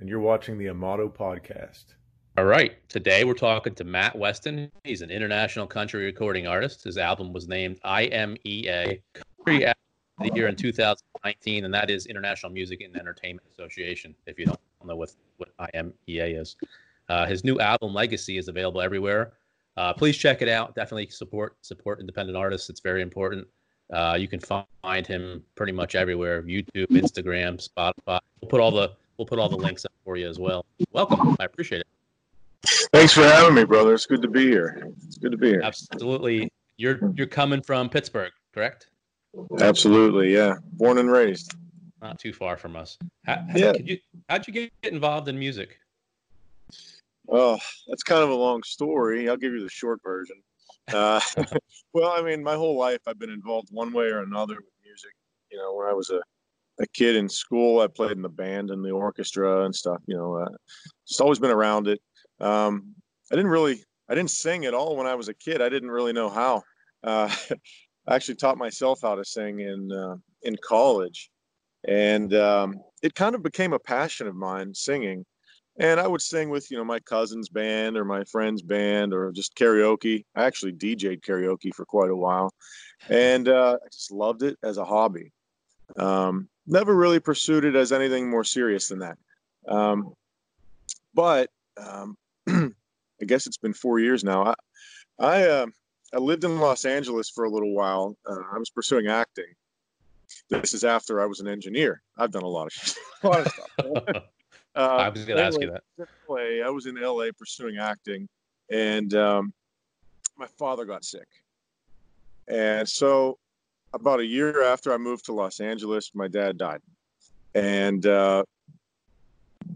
and you're watching the Amato Podcast. All right. Today we're talking to Matt Westin. He's an international country recording artist. His album was named IMEA Country Album of the Year in 2019, and that is International Music and Entertainment Association, if you don't know what IMEA is. His new album, Legacy, is available everywhere. Please check it out. Definitely support independent artists. It's very important. You can find him pretty much everywhere: YouTube, Instagram, Spotify. We'll put all the links up for you as well. Welcome. I appreciate it. Thanks for having me, brother. It's good to be here. Absolutely. You're coming from Pittsburgh, correct? Absolutely. Yeah. Born and raised. Not too far from us. How'd you get involved in music? Oh, that's kind of a long story. I'll give you the short version. Well, I mean, my whole life I've been involved one way or another with music. You know, when I was a kid in school, I played in the band and the orchestra and stuff. You know, just always been around it. I didn't sing at all when I was a kid. I didn't really know how. I actually taught myself how to sing in college, and it kind of became a passion of mine, singing. And I would sing with, you know, my cousin's band or my friend's band or just karaoke. I actually DJ'd karaoke for quite a while. And I just loved it as a hobby. Never really pursued it as anything more serious than that. I guess it's been 4 years now. I lived in Los Angeles for a little while. I was pursuing acting. This is after I was an engineer. I've done a lot of stuff. I was going to ask you that. I was in LA pursuing acting, and my father got sick. And so about a year after I moved to Los Angeles, my dad died. And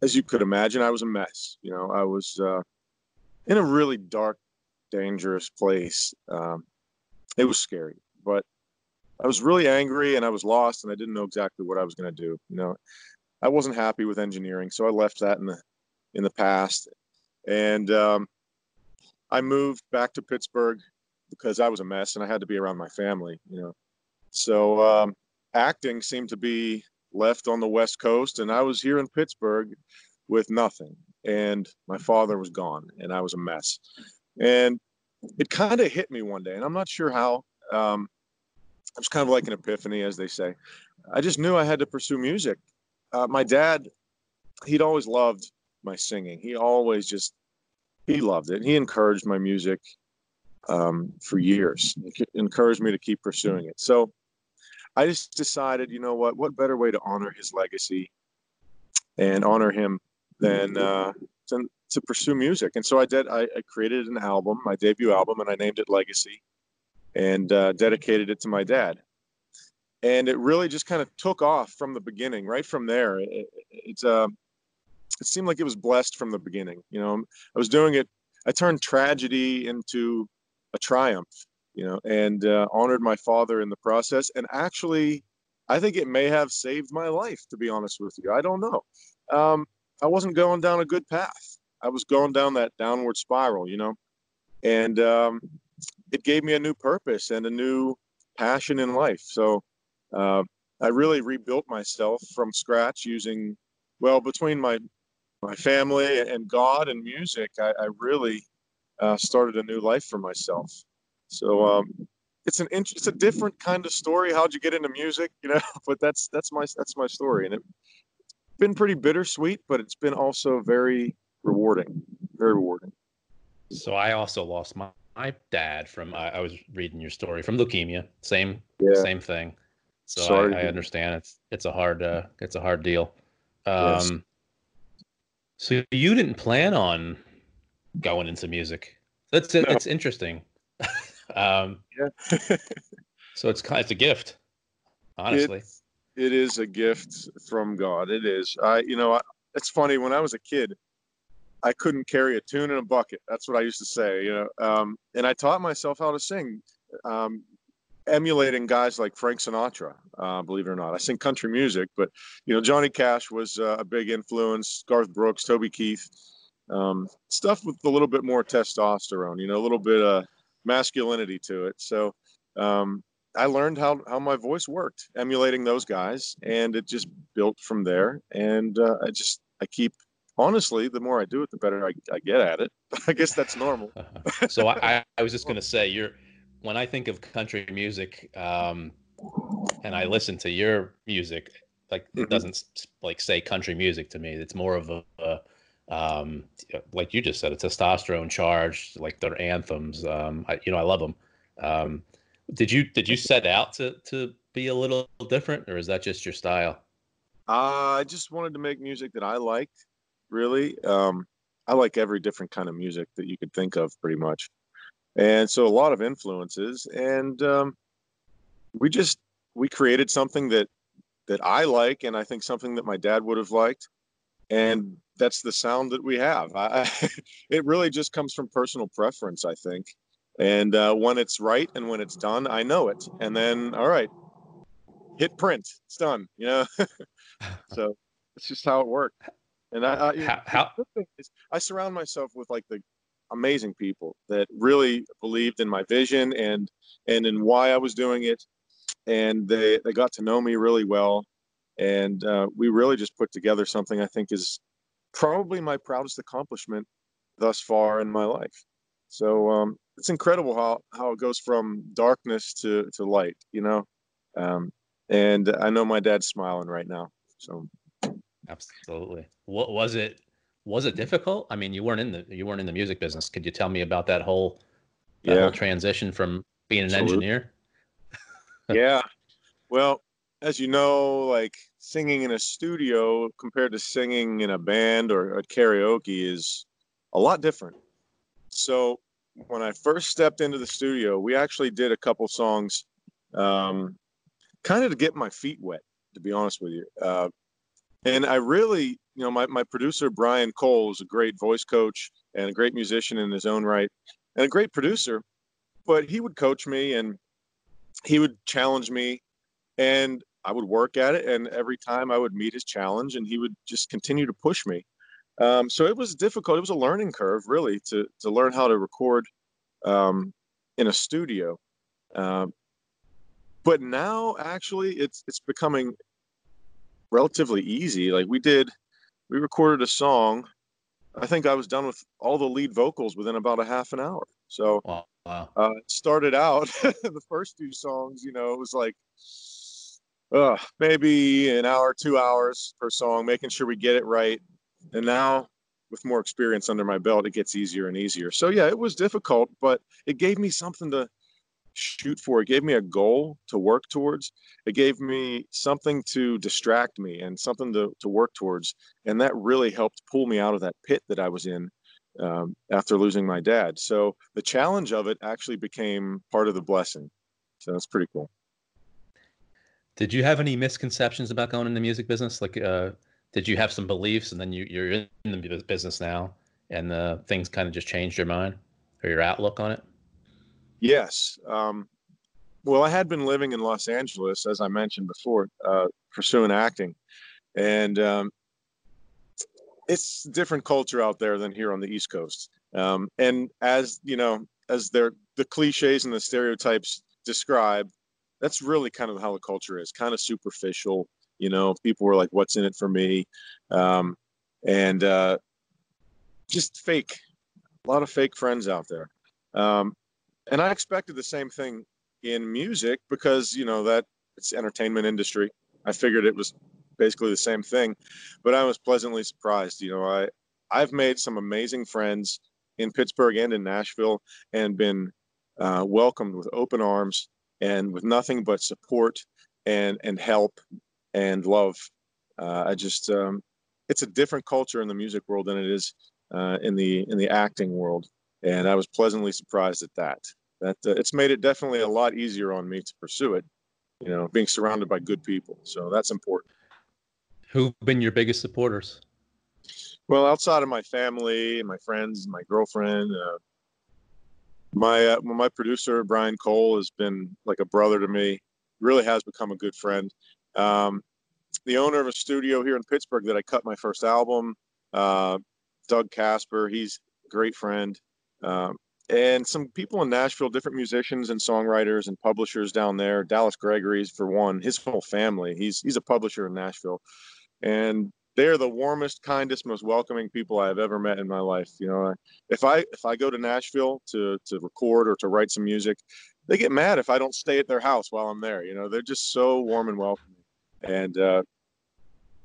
as you could imagine, I was a mess. You know, I was in a really dark, dangerous place. It was scary, but I was really angry and I was lost and I didn't know exactly what I was going to do. You know, I wasn't happy with engineering, so I left that in the past, and I moved back to Pittsburgh because I was a mess and I had to be around my family, you know. So acting seemed to be left on the West Coast, and I was here in Pittsburgh with nothing, and my father was gone, and I was a mess. And it kind of hit me one day, and I'm not sure how. It was kind of like an epiphany, as they say. I just knew I had to pursue music. My dad, he'd always loved my singing. He loved it. He encouraged my music for years. He encouraged me to keep pursuing it. So I just decided, you know what better way to honor his legacy and honor him than to pursue music. And so I did. I created an album, my debut album, and I named it Legacy and dedicated it to my dad. And it really just kind of took off from the beginning, right from there. It seemed like it was blessed from the beginning. You know, I was doing it. I turned tragedy into a triumph, you know, and honored my father in the process. And actually, I think it may have saved my life, to be honest with you. I don't know. I wasn't going down a good path. I was going down that downward spiral, you know, and it gave me a new purpose and a new passion in life. So I really rebuilt myself from scratch using, well, between my family and God and music, I really started a new life for myself. So it's a different kind of story. How'd you get into music, you know? But that's my story, and it's been pretty bittersweet, but it's been also very rewarding, very rewarding. So I also lost my dad from, I was reading your story, from leukemia. Same thing. So I understand it's a hard deal. Yes. So you didn't plan on going into music. That's interesting. So it's a gift, honestly. It is a gift from God. It is. It's funny, when I was a kid, I couldn't carry a tune in a bucket. That's what I used to say, you know. And I taught myself how to sing, emulating guys like Frank Sinatra, believe it or not. I sing country music, but, you know, Johnny Cash was a big influence, Garth Brooks, Toby Keith, stuff with a little bit more testosterone, you know, a little bit of masculinity to it. So I learned how my voice worked, emulating those guys, and it just built from there. And honestly, the more I do it, the better I get at it. I guess that's normal. So I was just going to say, when I think of country music, and I listen to your music, like, it doesn't like say country music to me. It's more of a like you just said, a testosterone charged, like their anthems. I love them. Did you set out to be a little different, or is that just your style? I just wanted to make music that I liked. Really, I like every different kind of music that you could think of, pretty much, and so a lot of influences. And we created something that I like, and I think something that my dad would have liked, and that's the sound that we have. It really just comes from personal preference, I think. And when it's right and when it's done, I know it. And then, all right, hit print, it's done. You know, so that's just how it worked. And I surround myself with like the amazing people that really believed in my vision and in why I was doing it. And they got to know me really well. And we really just put together something I think is probably my proudest accomplishment thus far in my life. So it's incredible how it goes from darkness to light, you know. And I know my dad's smiling right now. So. Absolutely. What was it? Was it difficult? I mean, you weren't in the music business. Could you tell me about that whole transition from being an engineer? Yeah. Well, as you know, like, singing in a studio compared to singing in a band or at karaoke is a lot different. So when I first stepped into the studio, we actually did a couple songs, kind of to get my feet wet, to be honest with you. And I really, you know, my producer, Brian Cole, is a great voice coach and a great musician in his own right and a great producer. But he would coach me and he would challenge me and I would work at it. And every time I would meet his challenge and he would just continue to push me. So it was difficult. It was a learning curve, really, to learn how to record in a studio. But now, actually, it's becoming relatively easy. Like, we recorded a song. I think I was done with all the lead vocals within about a half an hour. So wow. It started out the first few songs, you know, it was like maybe an hour, 2 hours per song, making sure we get it right. And now with more experience under my belt, it gets easier and easier. So yeah, it was difficult, but it gave me something to shoot for. It gave me a goal to work towards. It gave me something to distract me and something to work towards. And that really helped pull me out of that pit that I was in after losing my dad. So the challenge of it actually became part of the blessing. So that's pretty cool. Did you have any misconceptions about going in the music business? Like, did you have some beliefs and then you're in the business now and things kind of just changed your mind or your outlook on it? Yes. Well, I had been living in Los Angeles, as I mentioned before, pursuing acting. And it's a different culture out there than here on the East Coast. And as you know, as the cliches and the stereotypes describe, that's really kind of how the culture is, kind of superficial. You know, people were like, what's in it for me? And just fake, a lot of fake friends out there. And I expected the same thing in music because, you know, that it's entertainment industry. I figured it was basically the same thing, but I was pleasantly surprised. You know, I've made some amazing friends in Pittsburgh and in Nashville and been welcomed with open arms and with nothing but support and help and love. It's a different culture in the music world than it is in the acting world. And I was pleasantly surprised at that. That it's made it definitely a lot easier on me to pursue it, you know, being surrounded by good people. So that's important. Who've been your biggest supporters? Well, outside of my family, my friends, my girlfriend, my producer, Brian Cole, has been like a brother to me, really has become a good friend. The owner of a studio here in Pittsburgh that I cut my first album, Doug Casper, he's a great friend. And some people in Nashville, different musicians and songwriters and publishers down there. Dallas Gregory's for one, his whole family. He's a publisher in Nashville, and they're the warmest, kindest, most welcoming people I've ever met in my life. You know, if I go to Nashville to record or to write some music, they get mad if I don't stay at their house while I'm there. You know, they're just so warm and welcoming, and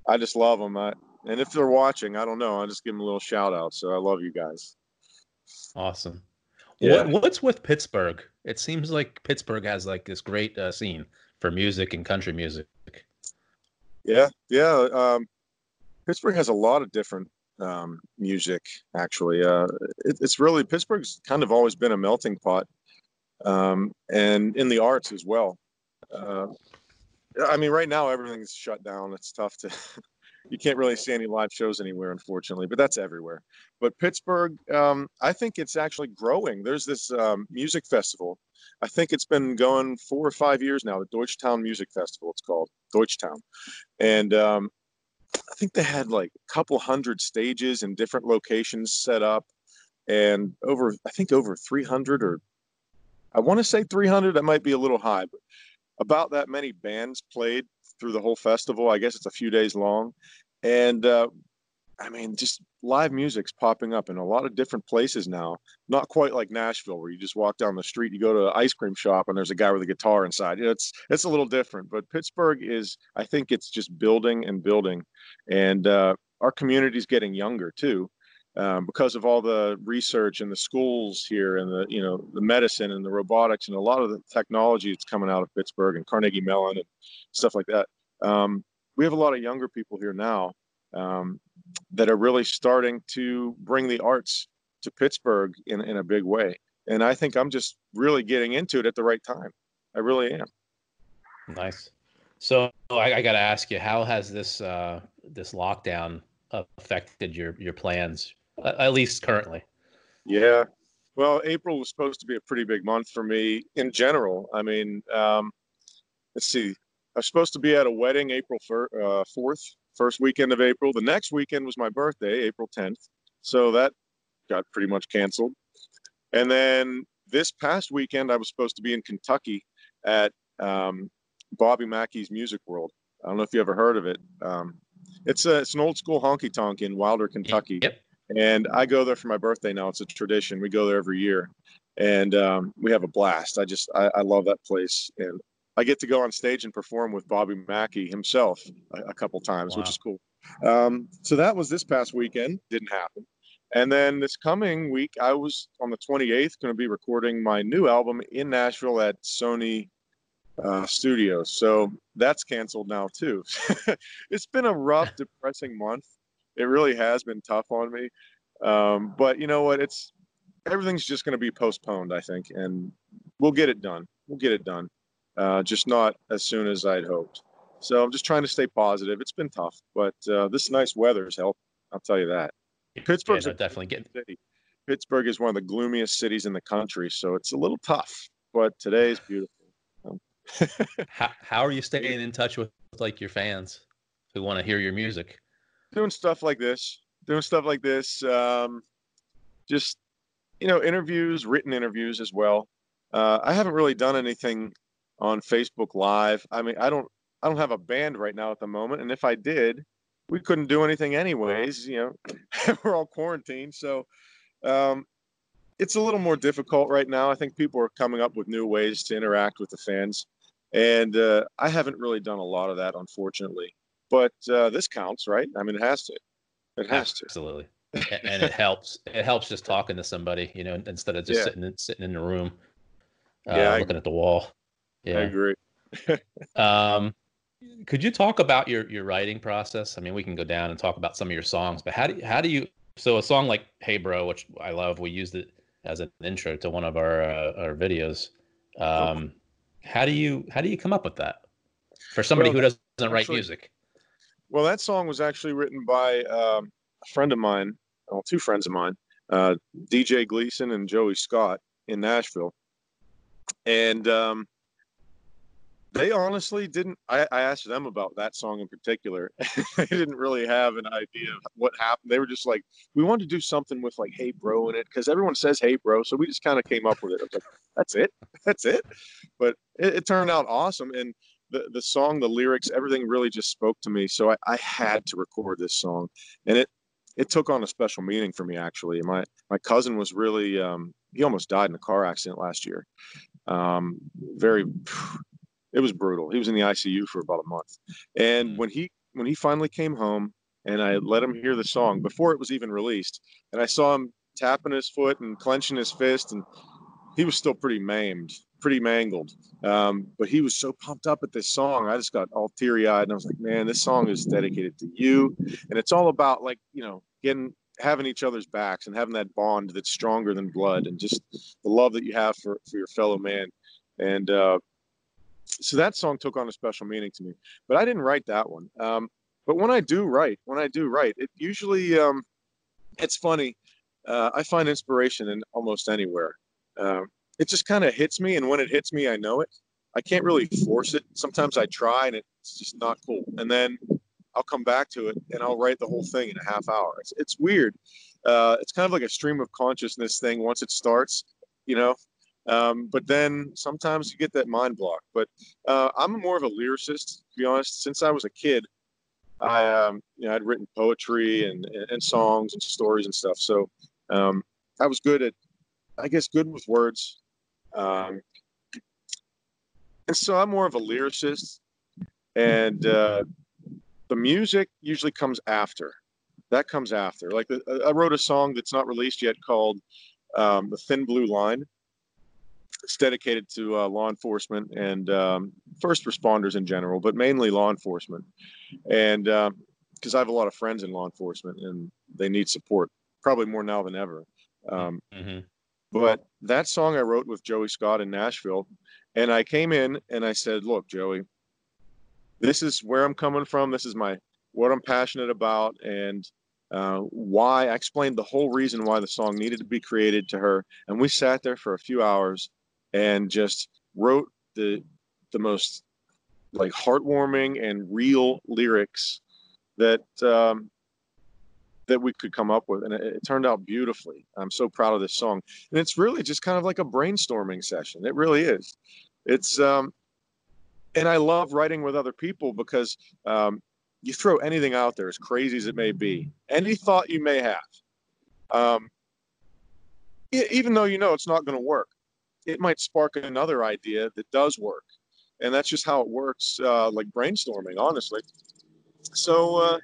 I just love them. And if they're watching, I don't know, I just give them a little shout out. So I love you guys. Awesome. Yeah. What's with Pittsburgh? It seems like Pittsburgh has like this great scene for music and country music. Yeah. Pittsburgh has a lot of different music, actually. It's really, Pittsburgh's kind of always been a melting pot, and in the arts as well. I mean, right now everything's shut down. It's tough to. You can't really see any live shows anywhere, unfortunately, but that's everywhere. But Pittsburgh, I think it's actually growing. There's this music festival. I think it's been going 4 or 5 years now, the Deutschtown Music Festival, it's called Deutschtown. And I think they had like a couple hundred stages in different locations set up, and over 300, or I want to say 300. That might be a little high, but about that many bands played through the whole festival. I guess it's a few days long. And I mean, just live music's popping up in a lot of different places now. Not quite like Nashville, where you just walk down the street, you go to an ice cream shop and there's a guy with a guitar inside. It's a little different, but Pittsburgh is, I think it's just building and building. And our community's getting younger too, because of all the research and the schools here and the, you know, the medicine and the robotics and a lot of the technology that's coming out of Pittsburgh and Carnegie Mellon and stuff like that. We have a lot of younger people here now that are really starting to bring the arts to Pittsburgh in a big way. And I think I'm just really getting into it at the right time. I really am. Nice. So I got to ask you, how has this lockdown affected your plans? At least currently. Yeah. Well, April was supposed to be a pretty big month for me in general. I mean, let's see. I was supposed to be at a wedding April 4th, first weekend of April. The next weekend was my birthday, April 10th. So that got pretty much canceled. And then this past weekend, I was supposed to be in Kentucky at Bobby Mackey's Music World. I don't know if you ever heard of it. It's an old school honky tonk in Wilder, Kentucky. Yep. And I go there for my birthday now. It's a tradition. We go there every year, and we have a blast. I love that place, and I get to go on stage and perform with Bobby Mackey himself a couple times, wow, which is cool. So that was this past weekend. Didn't happen. And then this coming week, I was on the 28th going to be recording my new album in Nashville at Sony Studios. So that's canceled now too. It's been a rough, depressing month. It really has been tough on me. But you know what? Everything's just going to be postponed, I think. And we'll get it done. Just not as soon as I'd hoped. So I'm just trying to stay positive. It's been tough, but this nice weather's helped. I'll tell you that. Pittsburgh's definitely getting city. Pittsburgh is one of the gloomiest cities in the country, so it's a little tough, but today's beautiful. How are you staying in touch with like your fans who want to hear your music? Doing stuff like this. Just, you know, interviews, written interviews as well. I haven't really done anything on Facebook Live. I mean, I don't have a band right now at the moment, and if I did, we couldn't do anything anyways. You know, we're all quarantined, so it's a little more difficult right now. I think people are coming up with new ways to interact with the fans, and I haven't really done a lot of that, unfortunately. But this counts, right? I mean, it has to. It has to. Absolutely. And it helps. It helps just talking to somebody, you know, instead of just sitting in the room, looking at the wall. Yeah, I agree. Could you talk about your writing process? I mean, we can go down and talk about some of your songs, but how do you? So a song like "Hey Bro," which I love, we used it as an intro to one of our videos. How do you come up with that for somebody who doesn't write music? Well, that song was actually written by a friend of mine. Well, two friends of mine, DJ Gleason and Joey Scott in Nashville. And they honestly didn't, I asked them about that song in particular. They didn't really have an idea of what happened. They were just like, we wanted to do something with like, hey bro in it. Cause everyone says, hey bro. So we just kind of came up with it. I was like, that's it. But it turned out awesome. And the song, the lyrics, everything really just spoke to me. So I had to record this song, and it took on a special meaning for me. Actually, my cousin was really he almost died in a car accident last year. It was brutal. He was in the ICU for about a month, and when he finally came home, and I let him hear the song before it was even released, and I saw him tapping his foot and clenching his fist, and he was still pretty maimed, pretty mangled. But he was so pumped up at this song. I just got all teary eyed and I was like, man, this song is dedicated to you. And it's all about like, you know, having each other's backs and having that bond that's stronger than blood and just the love that you have for your fellow man. And, so that song took on a special meaning to me, but I didn't write that one. But when I do write, it usually, it's funny. I find inspiration in almost anywhere. It just kind of hits me, and when it hits me, I know it. I can't really force it. Sometimes I try, and it's just not cool. And then I'll come back to it, and I'll write the whole thing in a half hour. It's weird. It's kind of like a stream of consciousness thing once it starts, you know. But then sometimes you get that mind block. But I'm more of a lyricist, to be honest. Since I was a kid, I'd written poetry and songs and stories and stuff. So I was good with words. And so I'm more of a lyricist, and the music usually comes after. That comes after. Like I wrote a song that's not released yet called The Thin Blue Line. It's dedicated to law enforcement and first responders in general, but mainly law enforcement. And because I have a lot of friends in law enforcement and they need support, probably more now than ever. But that song I wrote with Joey Scott in Nashville, and I came in and I said, look, Joey, this is where I'm coming from. This is what I'm passionate about, and why. I explained the whole reason why the song needed to be created to her. And we sat there for a few hours and just wrote the most like heartwarming and real lyrics that we could come up with. And it turned out beautifully. I'm so proud of this song. And it's really just kind of like a brainstorming session. It really is. It's, and I love writing with other people because, you throw anything out there, as crazy as it may be, any thought you may have, even though, you know, it's not going to work, it might spark another idea that does work. And that's just how it works. Like brainstorming, honestly. So,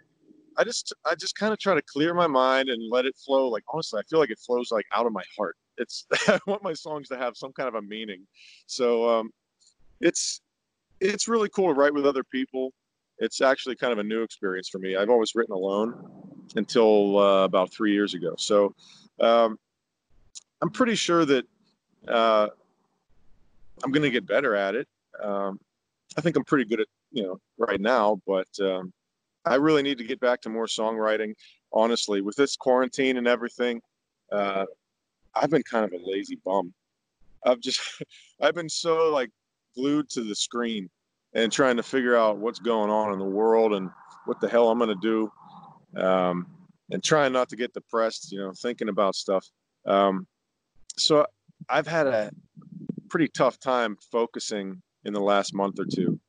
I just kind of try to clear my mind and let it flow. Like, honestly, I feel like it flows like out of my heart. I want my songs to have some kind of a meaning. So it's really cool to write with other people. It's actually kind of a new experience for me. I've always written alone until about 3 years ago. So I'm pretty sure that I'm going to get better at it. I think I'm pretty good at, you know, right now, but I really need to get back to more songwriting. Honestly, with this quarantine and everything, I've been kind of a lazy bum. I've been so like glued to the screen and trying to figure out what's going on in the world and what the hell I'm going to do. And trying not to get depressed, you know, thinking about stuff. So I've had a pretty tough time focusing in the last month or two.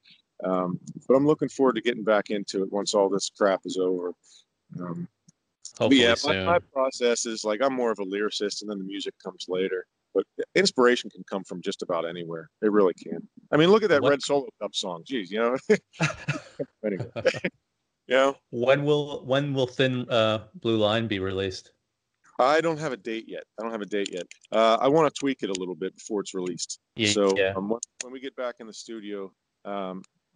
But I'm looking forward to getting back into it once all this crap is over. Hopefully yeah, my process is like I'm more of a lyricist and then the music comes later. But inspiration can come from just about anywhere. It really can. I mean, look at that Red Solo Cup song. Jeez, you know. Anyway. Yeah. When will Thin Blue Line be released? I don't have a date yet. I want to tweak it a little bit before it's released. Yeah, so yeah. When we get back in the studio,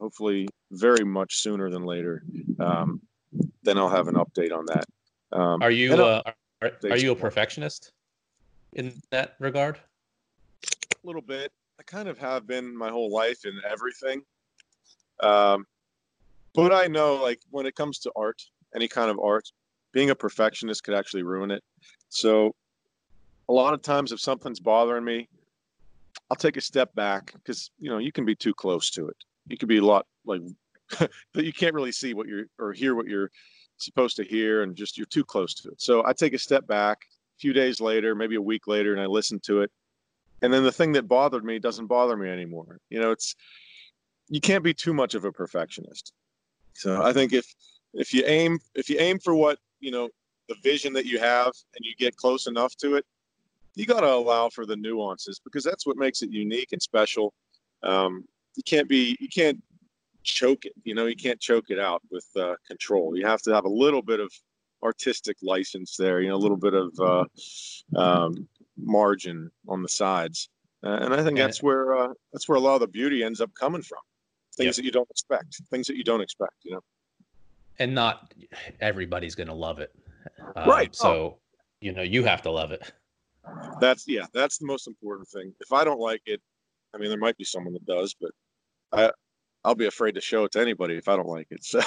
hopefully very much sooner than later, then I'll have an update on that. Are you a perfectionist in that regard? A little bit. I kind of have been my whole life in everything. But I know, like, when it comes to art, any kind of art, being a perfectionist could actually ruin it. So a lot of times if something's bothering me, I'll take a step back because, you know, you can be too close to it. You could be a lot like that. You can't really see what you're or hear what you're supposed to hear, and just you're too close to it. So I take a step back a few days later, maybe a week later, and I listen to it. And then the thing that bothered me doesn't bother me anymore. You know, you can't be too much of a perfectionist. So I think if you aim for what, you know, the vision that you have and you get close enough to it, you got to allow for the nuances because that's what makes it unique and special. You can't choke it, you know, you can't choke it out with control. You have to have a little bit of artistic license there, you know, a little bit of margin on the sides. And I think that's where a lot of the beauty ends up coming from. Things that you don't expect, you know. And not everybody's going to love it. Right. So, you know, you have to love it. That's the most important thing. If I don't like it, I mean, there might be someone that does, but I'll be afraid to show it to anybody if I don't like it. So,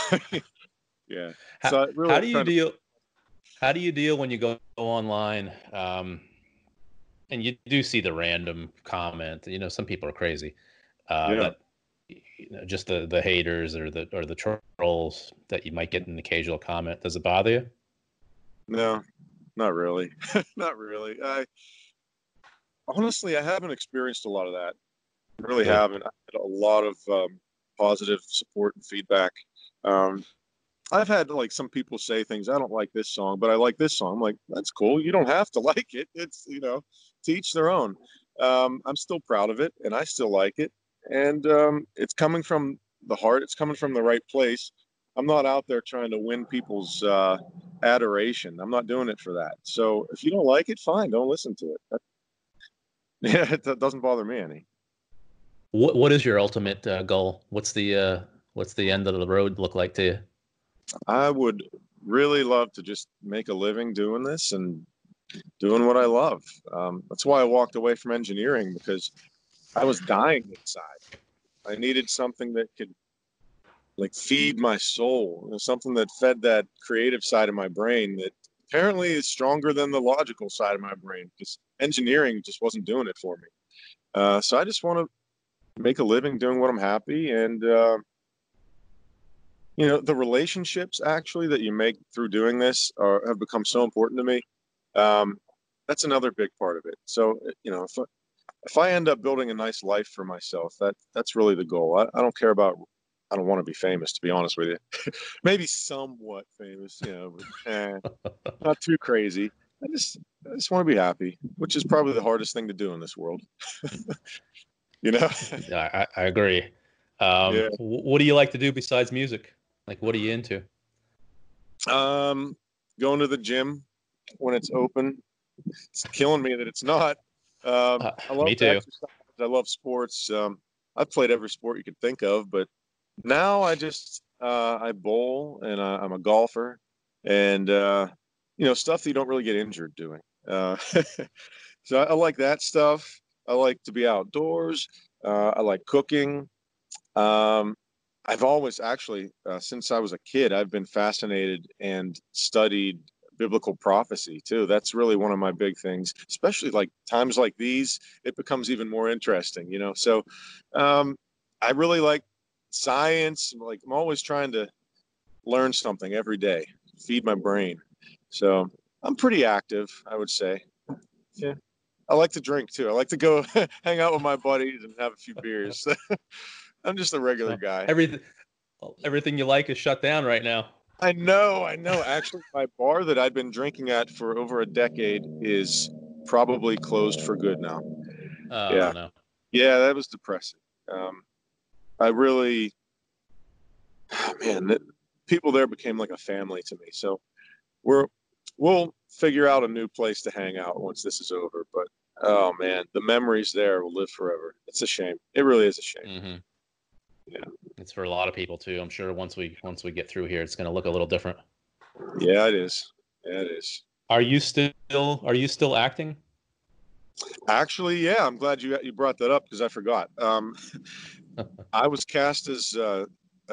yeah. How do you deal when you go online and you do see the random comment? You know, some people are crazy. But, you know, just the haters or the trolls that you might get an occasional comment. Does it bother you? No, not really. I haven't experienced a lot of that. I really haven't. I had a lot of positive support and feedback. I've had like some people say things. I don't like this song, but I like this song. I'm like, that's cool. You don't have to like it. It's, you know, to each their own. I'm still proud of it and I still like it. And it's coming from the heart. It's coming from the right place. I'm not out there trying to win people's adoration. I'm not doing it for that. So if you don't like it, fine. Don't listen to it. That doesn't bother me any. What is your ultimate goal? What's the end of the road look like to you? I would really love to just make a living doing this and doing what I love. That's why I walked away from engineering, because I was dying inside. I needed something that could like feed my soul, something that fed that creative side of my brain that apparently is stronger than the logical side of my brain, because engineering just wasn't doing it for me. So I just want to make a living doing what I'm happy. And, you know, the relationships actually that you make through doing this have become so important to me. That's another big part of it. So, you know, if I end up building a nice life for myself, that's really the goal. I don't care about, I don't want to be famous, to be honest with you. Maybe somewhat famous, you know, but, not too crazy. I just want to be happy, which is probably the hardest thing to do in this world. You know? I agree. What do you like to do besides music? Like, what are you into? Going to the gym when it's open. It's killing me that it's not. I love me too. Exercise. I love sports. I've played every sport you could think of, but now I just I bowl and I'm a golfer, and you know, stuff that you don't really get injured doing. So I like that stuff. I like to be outdoors. I like cooking. I've always actually since I was a kid, I've been fascinated and studied biblical prophecy too. That's really one of my big things, especially like times like these, it becomes even more interesting, you know? So, I really like science. Like I'm always trying to learn something every day, feed my brain. So I'm pretty active, I would say. Yeah. I like to drink too. I like to go hang out with my buddies and have a few beers. I'm just a regular guy. Everything you like is shut down right now. I know. Actually, my bar that I've been drinking at for over a decade is probably closed for good now. Yeah. No. Yeah, that was depressing. People there became like a family to me. So we'll figure out a new place to hang out once this is over. But, oh, man, the memories there will live forever. It's a shame. It really is a shame. Mm-hmm. Yeah. It's for a lot of people too. I'm sure once we get through here, it's going to look a little different. Yeah, it is. Yeah, it is. Are you still acting? Actually, yeah. I'm glad you brought that up because I forgot. I was cast as a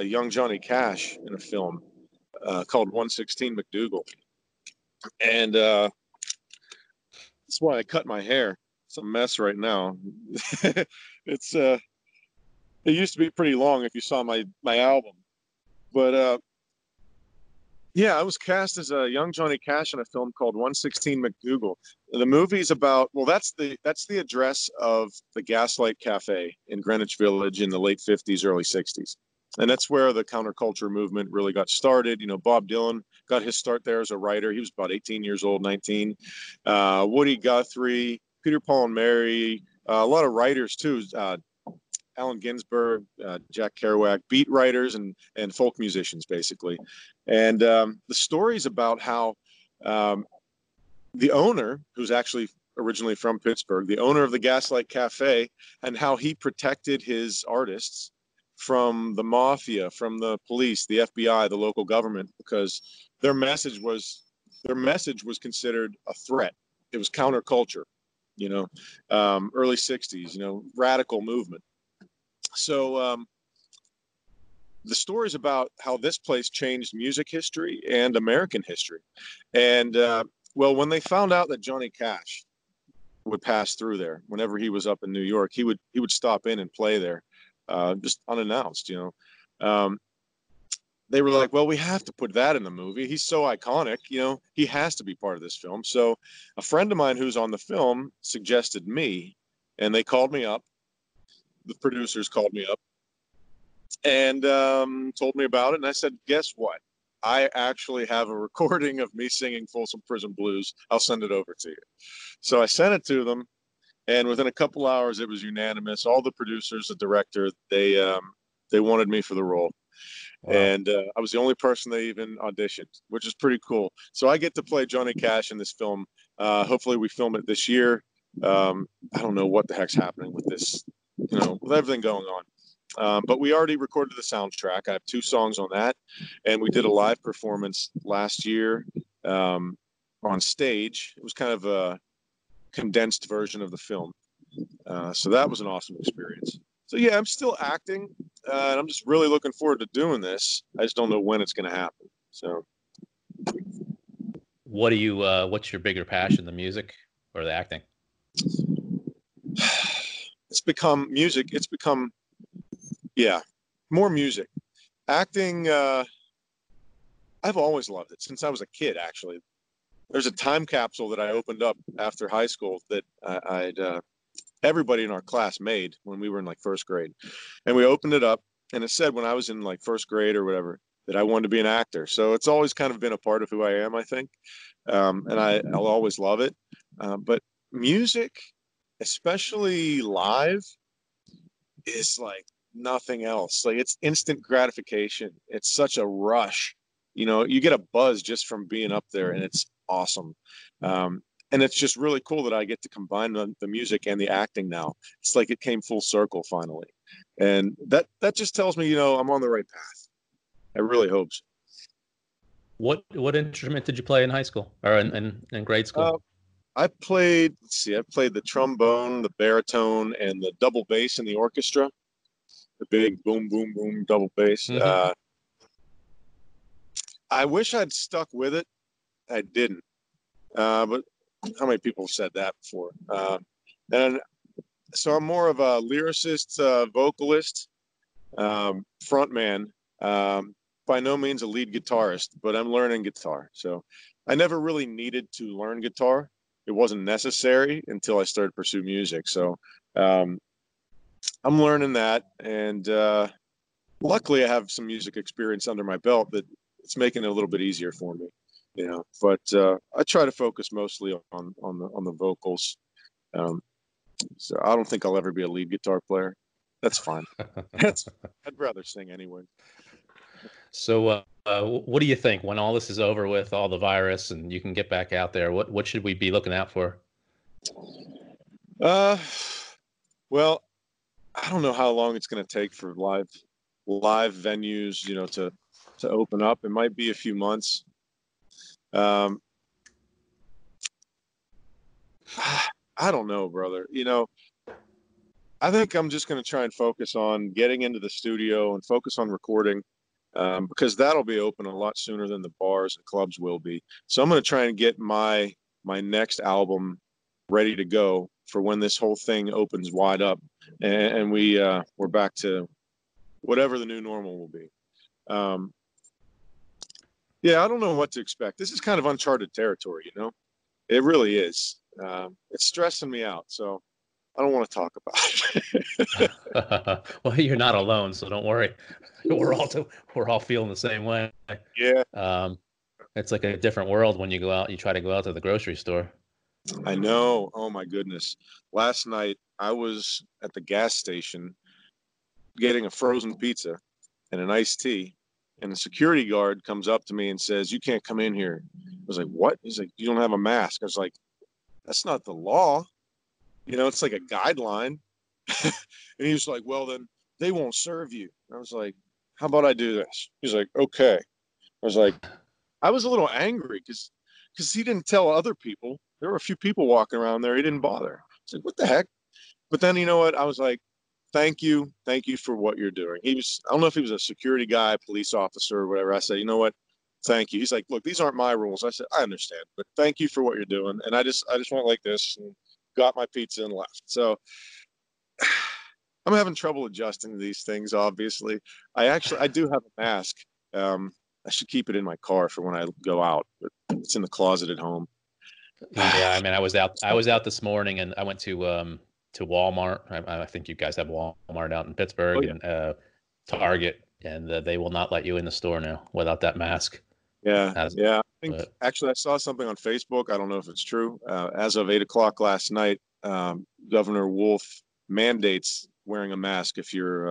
young Johnny Cash in a film called 116 MacDougal, and that's why I cut my hair. It's a mess right now. It used to be pretty long if you saw my album. But, I was cast as a young Johnny Cash in a film called 116 MacDougal. The movie's about, well, that's the address of the Gaslight Cafe in Greenwich Village in the late 50s, early 60s. And that's where the counterculture movement really got started. You know, Bob Dylan got his start there as a writer. He was about 18 years old, 19. Woody Guthrie, Peter, Paul, and Mary, a lot of writers, too, Allen Ginsberg, Jack Kerouac, beat writers and folk musicians, basically. And the story's about how the owner, who's actually originally from Pittsburgh, the owner of the Gaslight Cafe, and how he protected his artists from the mafia, from the police, the FBI, the local government, because their message was considered a threat. It was counterculture, you know, early 60s, you know, radical movement. So the story is about how this place changed music history and American history. And, when they found out that Johnny Cash would pass through there, whenever he was up in New York, he would stop in and play there just unannounced, you know. They were like, well, we have to put that in the movie. He's so iconic, you know, he has to be part of this film. So a friend of mine who's on the film suggested me, and they called me up. The producers called me up and told me about it. And I said, guess what? I actually have a recording of me singing Folsom Prison Blues. I'll send it over to you. So I sent it to them. And within a couple hours, it was unanimous. All the producers, the director, they wanted me for the role. Wow. And I was the only person they even auditioned, which is pretty cool. So I get to play Johnny Cash in this film. Hopefully we film it this year. I don't know what the heck's happening with this. You know, with everything going on. But we already recorded the soundtrack. I have 2 songs on that. And we did a live performance last year on stage. It was kind of a condensed version of the film. So that was an awesome experience. So, yeah, I'm still acting. And I'm just really looking forward to doing this. I just don't know when it's going to happen. So what's your bigger passion, the music or the acting? It's become more music. Acting, I've always loved it since I was a kid, actually. There's a time capsule that I opened up after high school that everybody in our class made when we were in like first grade. And we opened it up and it said when I was in like first grade or whatever that I wanted to be an actor. So it's always kind of been a part of who I am, I think. And I'll always love it. But music, especially live, is like nothing else. Like it's instant gratification. It's such a rush. You know, you get a buzz just from being up there and it's awesome. And it's just really cool that I get to combine the music and the acting now. It's like it came full circle finally. And that just tells me, you know, I'm on the right path. I really hope so. What instrument did you play in high school or in grade school? I played the trombone, the baritone, and the double bass in the orchestra. The big boom, boom, boom, double bass. Mm-hmm. I wish I'd stuck with it. I didn't. But how many people have said that before? And so I'm more of a lyricist, vocalist, frontman. By no means a lead guitarist, but I'm learning guitar. So I never really needed to learn guitar. it wasn't necessary until I started to pursue music. So I'm learning that. And luckily I have some music experience under my belt that it's making it a little bit easier for me, you know, but I try to focus mostly on the vocals. So I don't think I'll ever be a lead guitar player. That's fine. I'd rather sing anyway. So what do you think when all this is over with, all the virus, and you can get back out there? What should we be looking out for? Well, I don't know how long it's going to take for live venues, you know, to open up. It might be a few months. I don't know, brother. You know, I think I'm just going to try and focus on getting into the studio and focus on recording, because that'll be open a lot sooner than the bars and clubs will be. So I'm going to try and get my next album ready to go for when this whole thing opens wide up and we're back to whatever the new normal will be. Yeah, I don't know what to expect. This is kind of uncharted territory, you know? It really is. It's stressing me out, so I don't want to talk about it. Well, you're not alone, so don't worry. We're all feeling the same way. Yeah. It's like a different world when you go out, you try to go out to the grocery store. I know. Oh, my goodness. Last night, I was at the gas station getting a frozen pizza and an iced tea, and the security guard comes up to me and says, "You can't come in here." I was like, "What?" He's like, "You don't have a mask." I was like, "That's not the law. You know, it's like a guideline." And he was like, "Well, then they won't serve you." And I was like, "How about I do this?" He's like, "Okay." I was a little angry because he didn't tell other people. There were a few people walking around there. He didn't bother. I was like, "What the heck?" But then, you know what? I was like, Thank you for what you're doing. I don't know if he was a security guy, police officer, or whatever. I said, "You know what? Thank you." He's like, "Look, these aren't my rules." I said, "I understand, but thank you for what you're doing." And I just went like this and got my pizza and left. So I'm having trouble adjusting to these things, obviously. I do have a mask. I should keep it in my car for when I go out, but it's in the closet at home. Yeah, I mean, I was out this morning and I went to Walmart. I think you guys have Walmart out in Pittsburgh. Oh, yeah. And Target, and they will not let you in the store now without that mask. Yeah. I think actually I saw something on Facebook. I don't know if it's true. As of 8:00 last night, Governor Wolf mandates wearing a mask if you're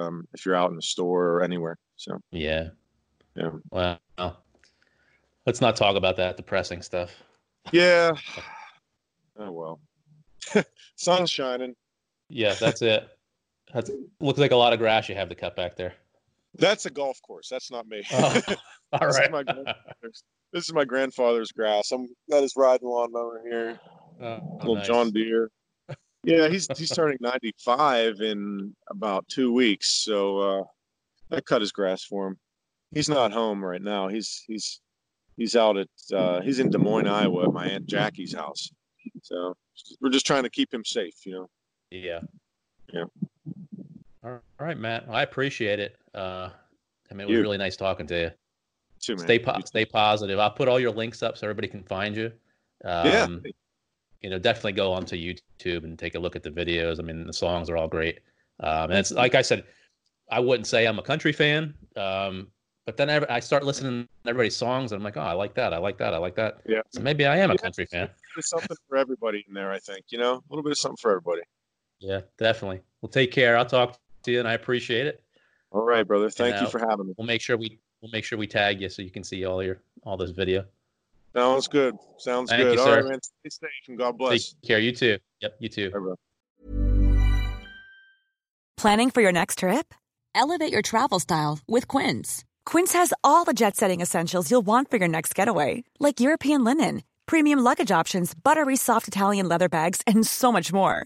out in the store or anywhere. So yeah. Well, let's not talk about that depressing stuff. Yeah. Oh, well. Sun's shining. Yeah, that's it. Looks like a lot of grass you have to cut back there. That's a golf course. That's not me. Oh, all right. This is my grandfather's grass. I'm got his riding lawnmower here. Little nice. John Deere. Yeah, he's turning 95 in about 2 weeks, so I cut his grass for him. He's not home right now. He's out at he's in Des Moines, Iowa, at my Aunt Jackie's house. So we're just trying to keep him safe, you know? Yeah. All right, Matt. I appreciate it. It was really nice talking to you. Too, man. Stay positive. I'll put all your links up so everybody can find you. You know, definitely go onto YouTube and take a look at the videos. I mean, the songs are all great. And it's like I said, I wouldn't say I'm a country fan. But then I start listening to everybody's songs, and I'm like, oh, I like that. Yeah. So maybe I am a country fan. There's something for everybody in there, I think. You know, a little bit of something for everybody. Yeah, definitely. Well, take care. I'll talk to you, and I appreciate it. All right, brother. Thank you for having me. We'll make sure we tag you so you can see all this video. Sounds good. Thank you, all sir. Right, man. Stay safe and God bless. Take care. You too. Yep. You too. All right, brother. Planning for your next trip? Elevate your travel style with Quince. Quince has all the jet-setting essentials you'll want for your next getaway, like European linen, premium luggage options, buttery soft Italian leather bags, and so much more.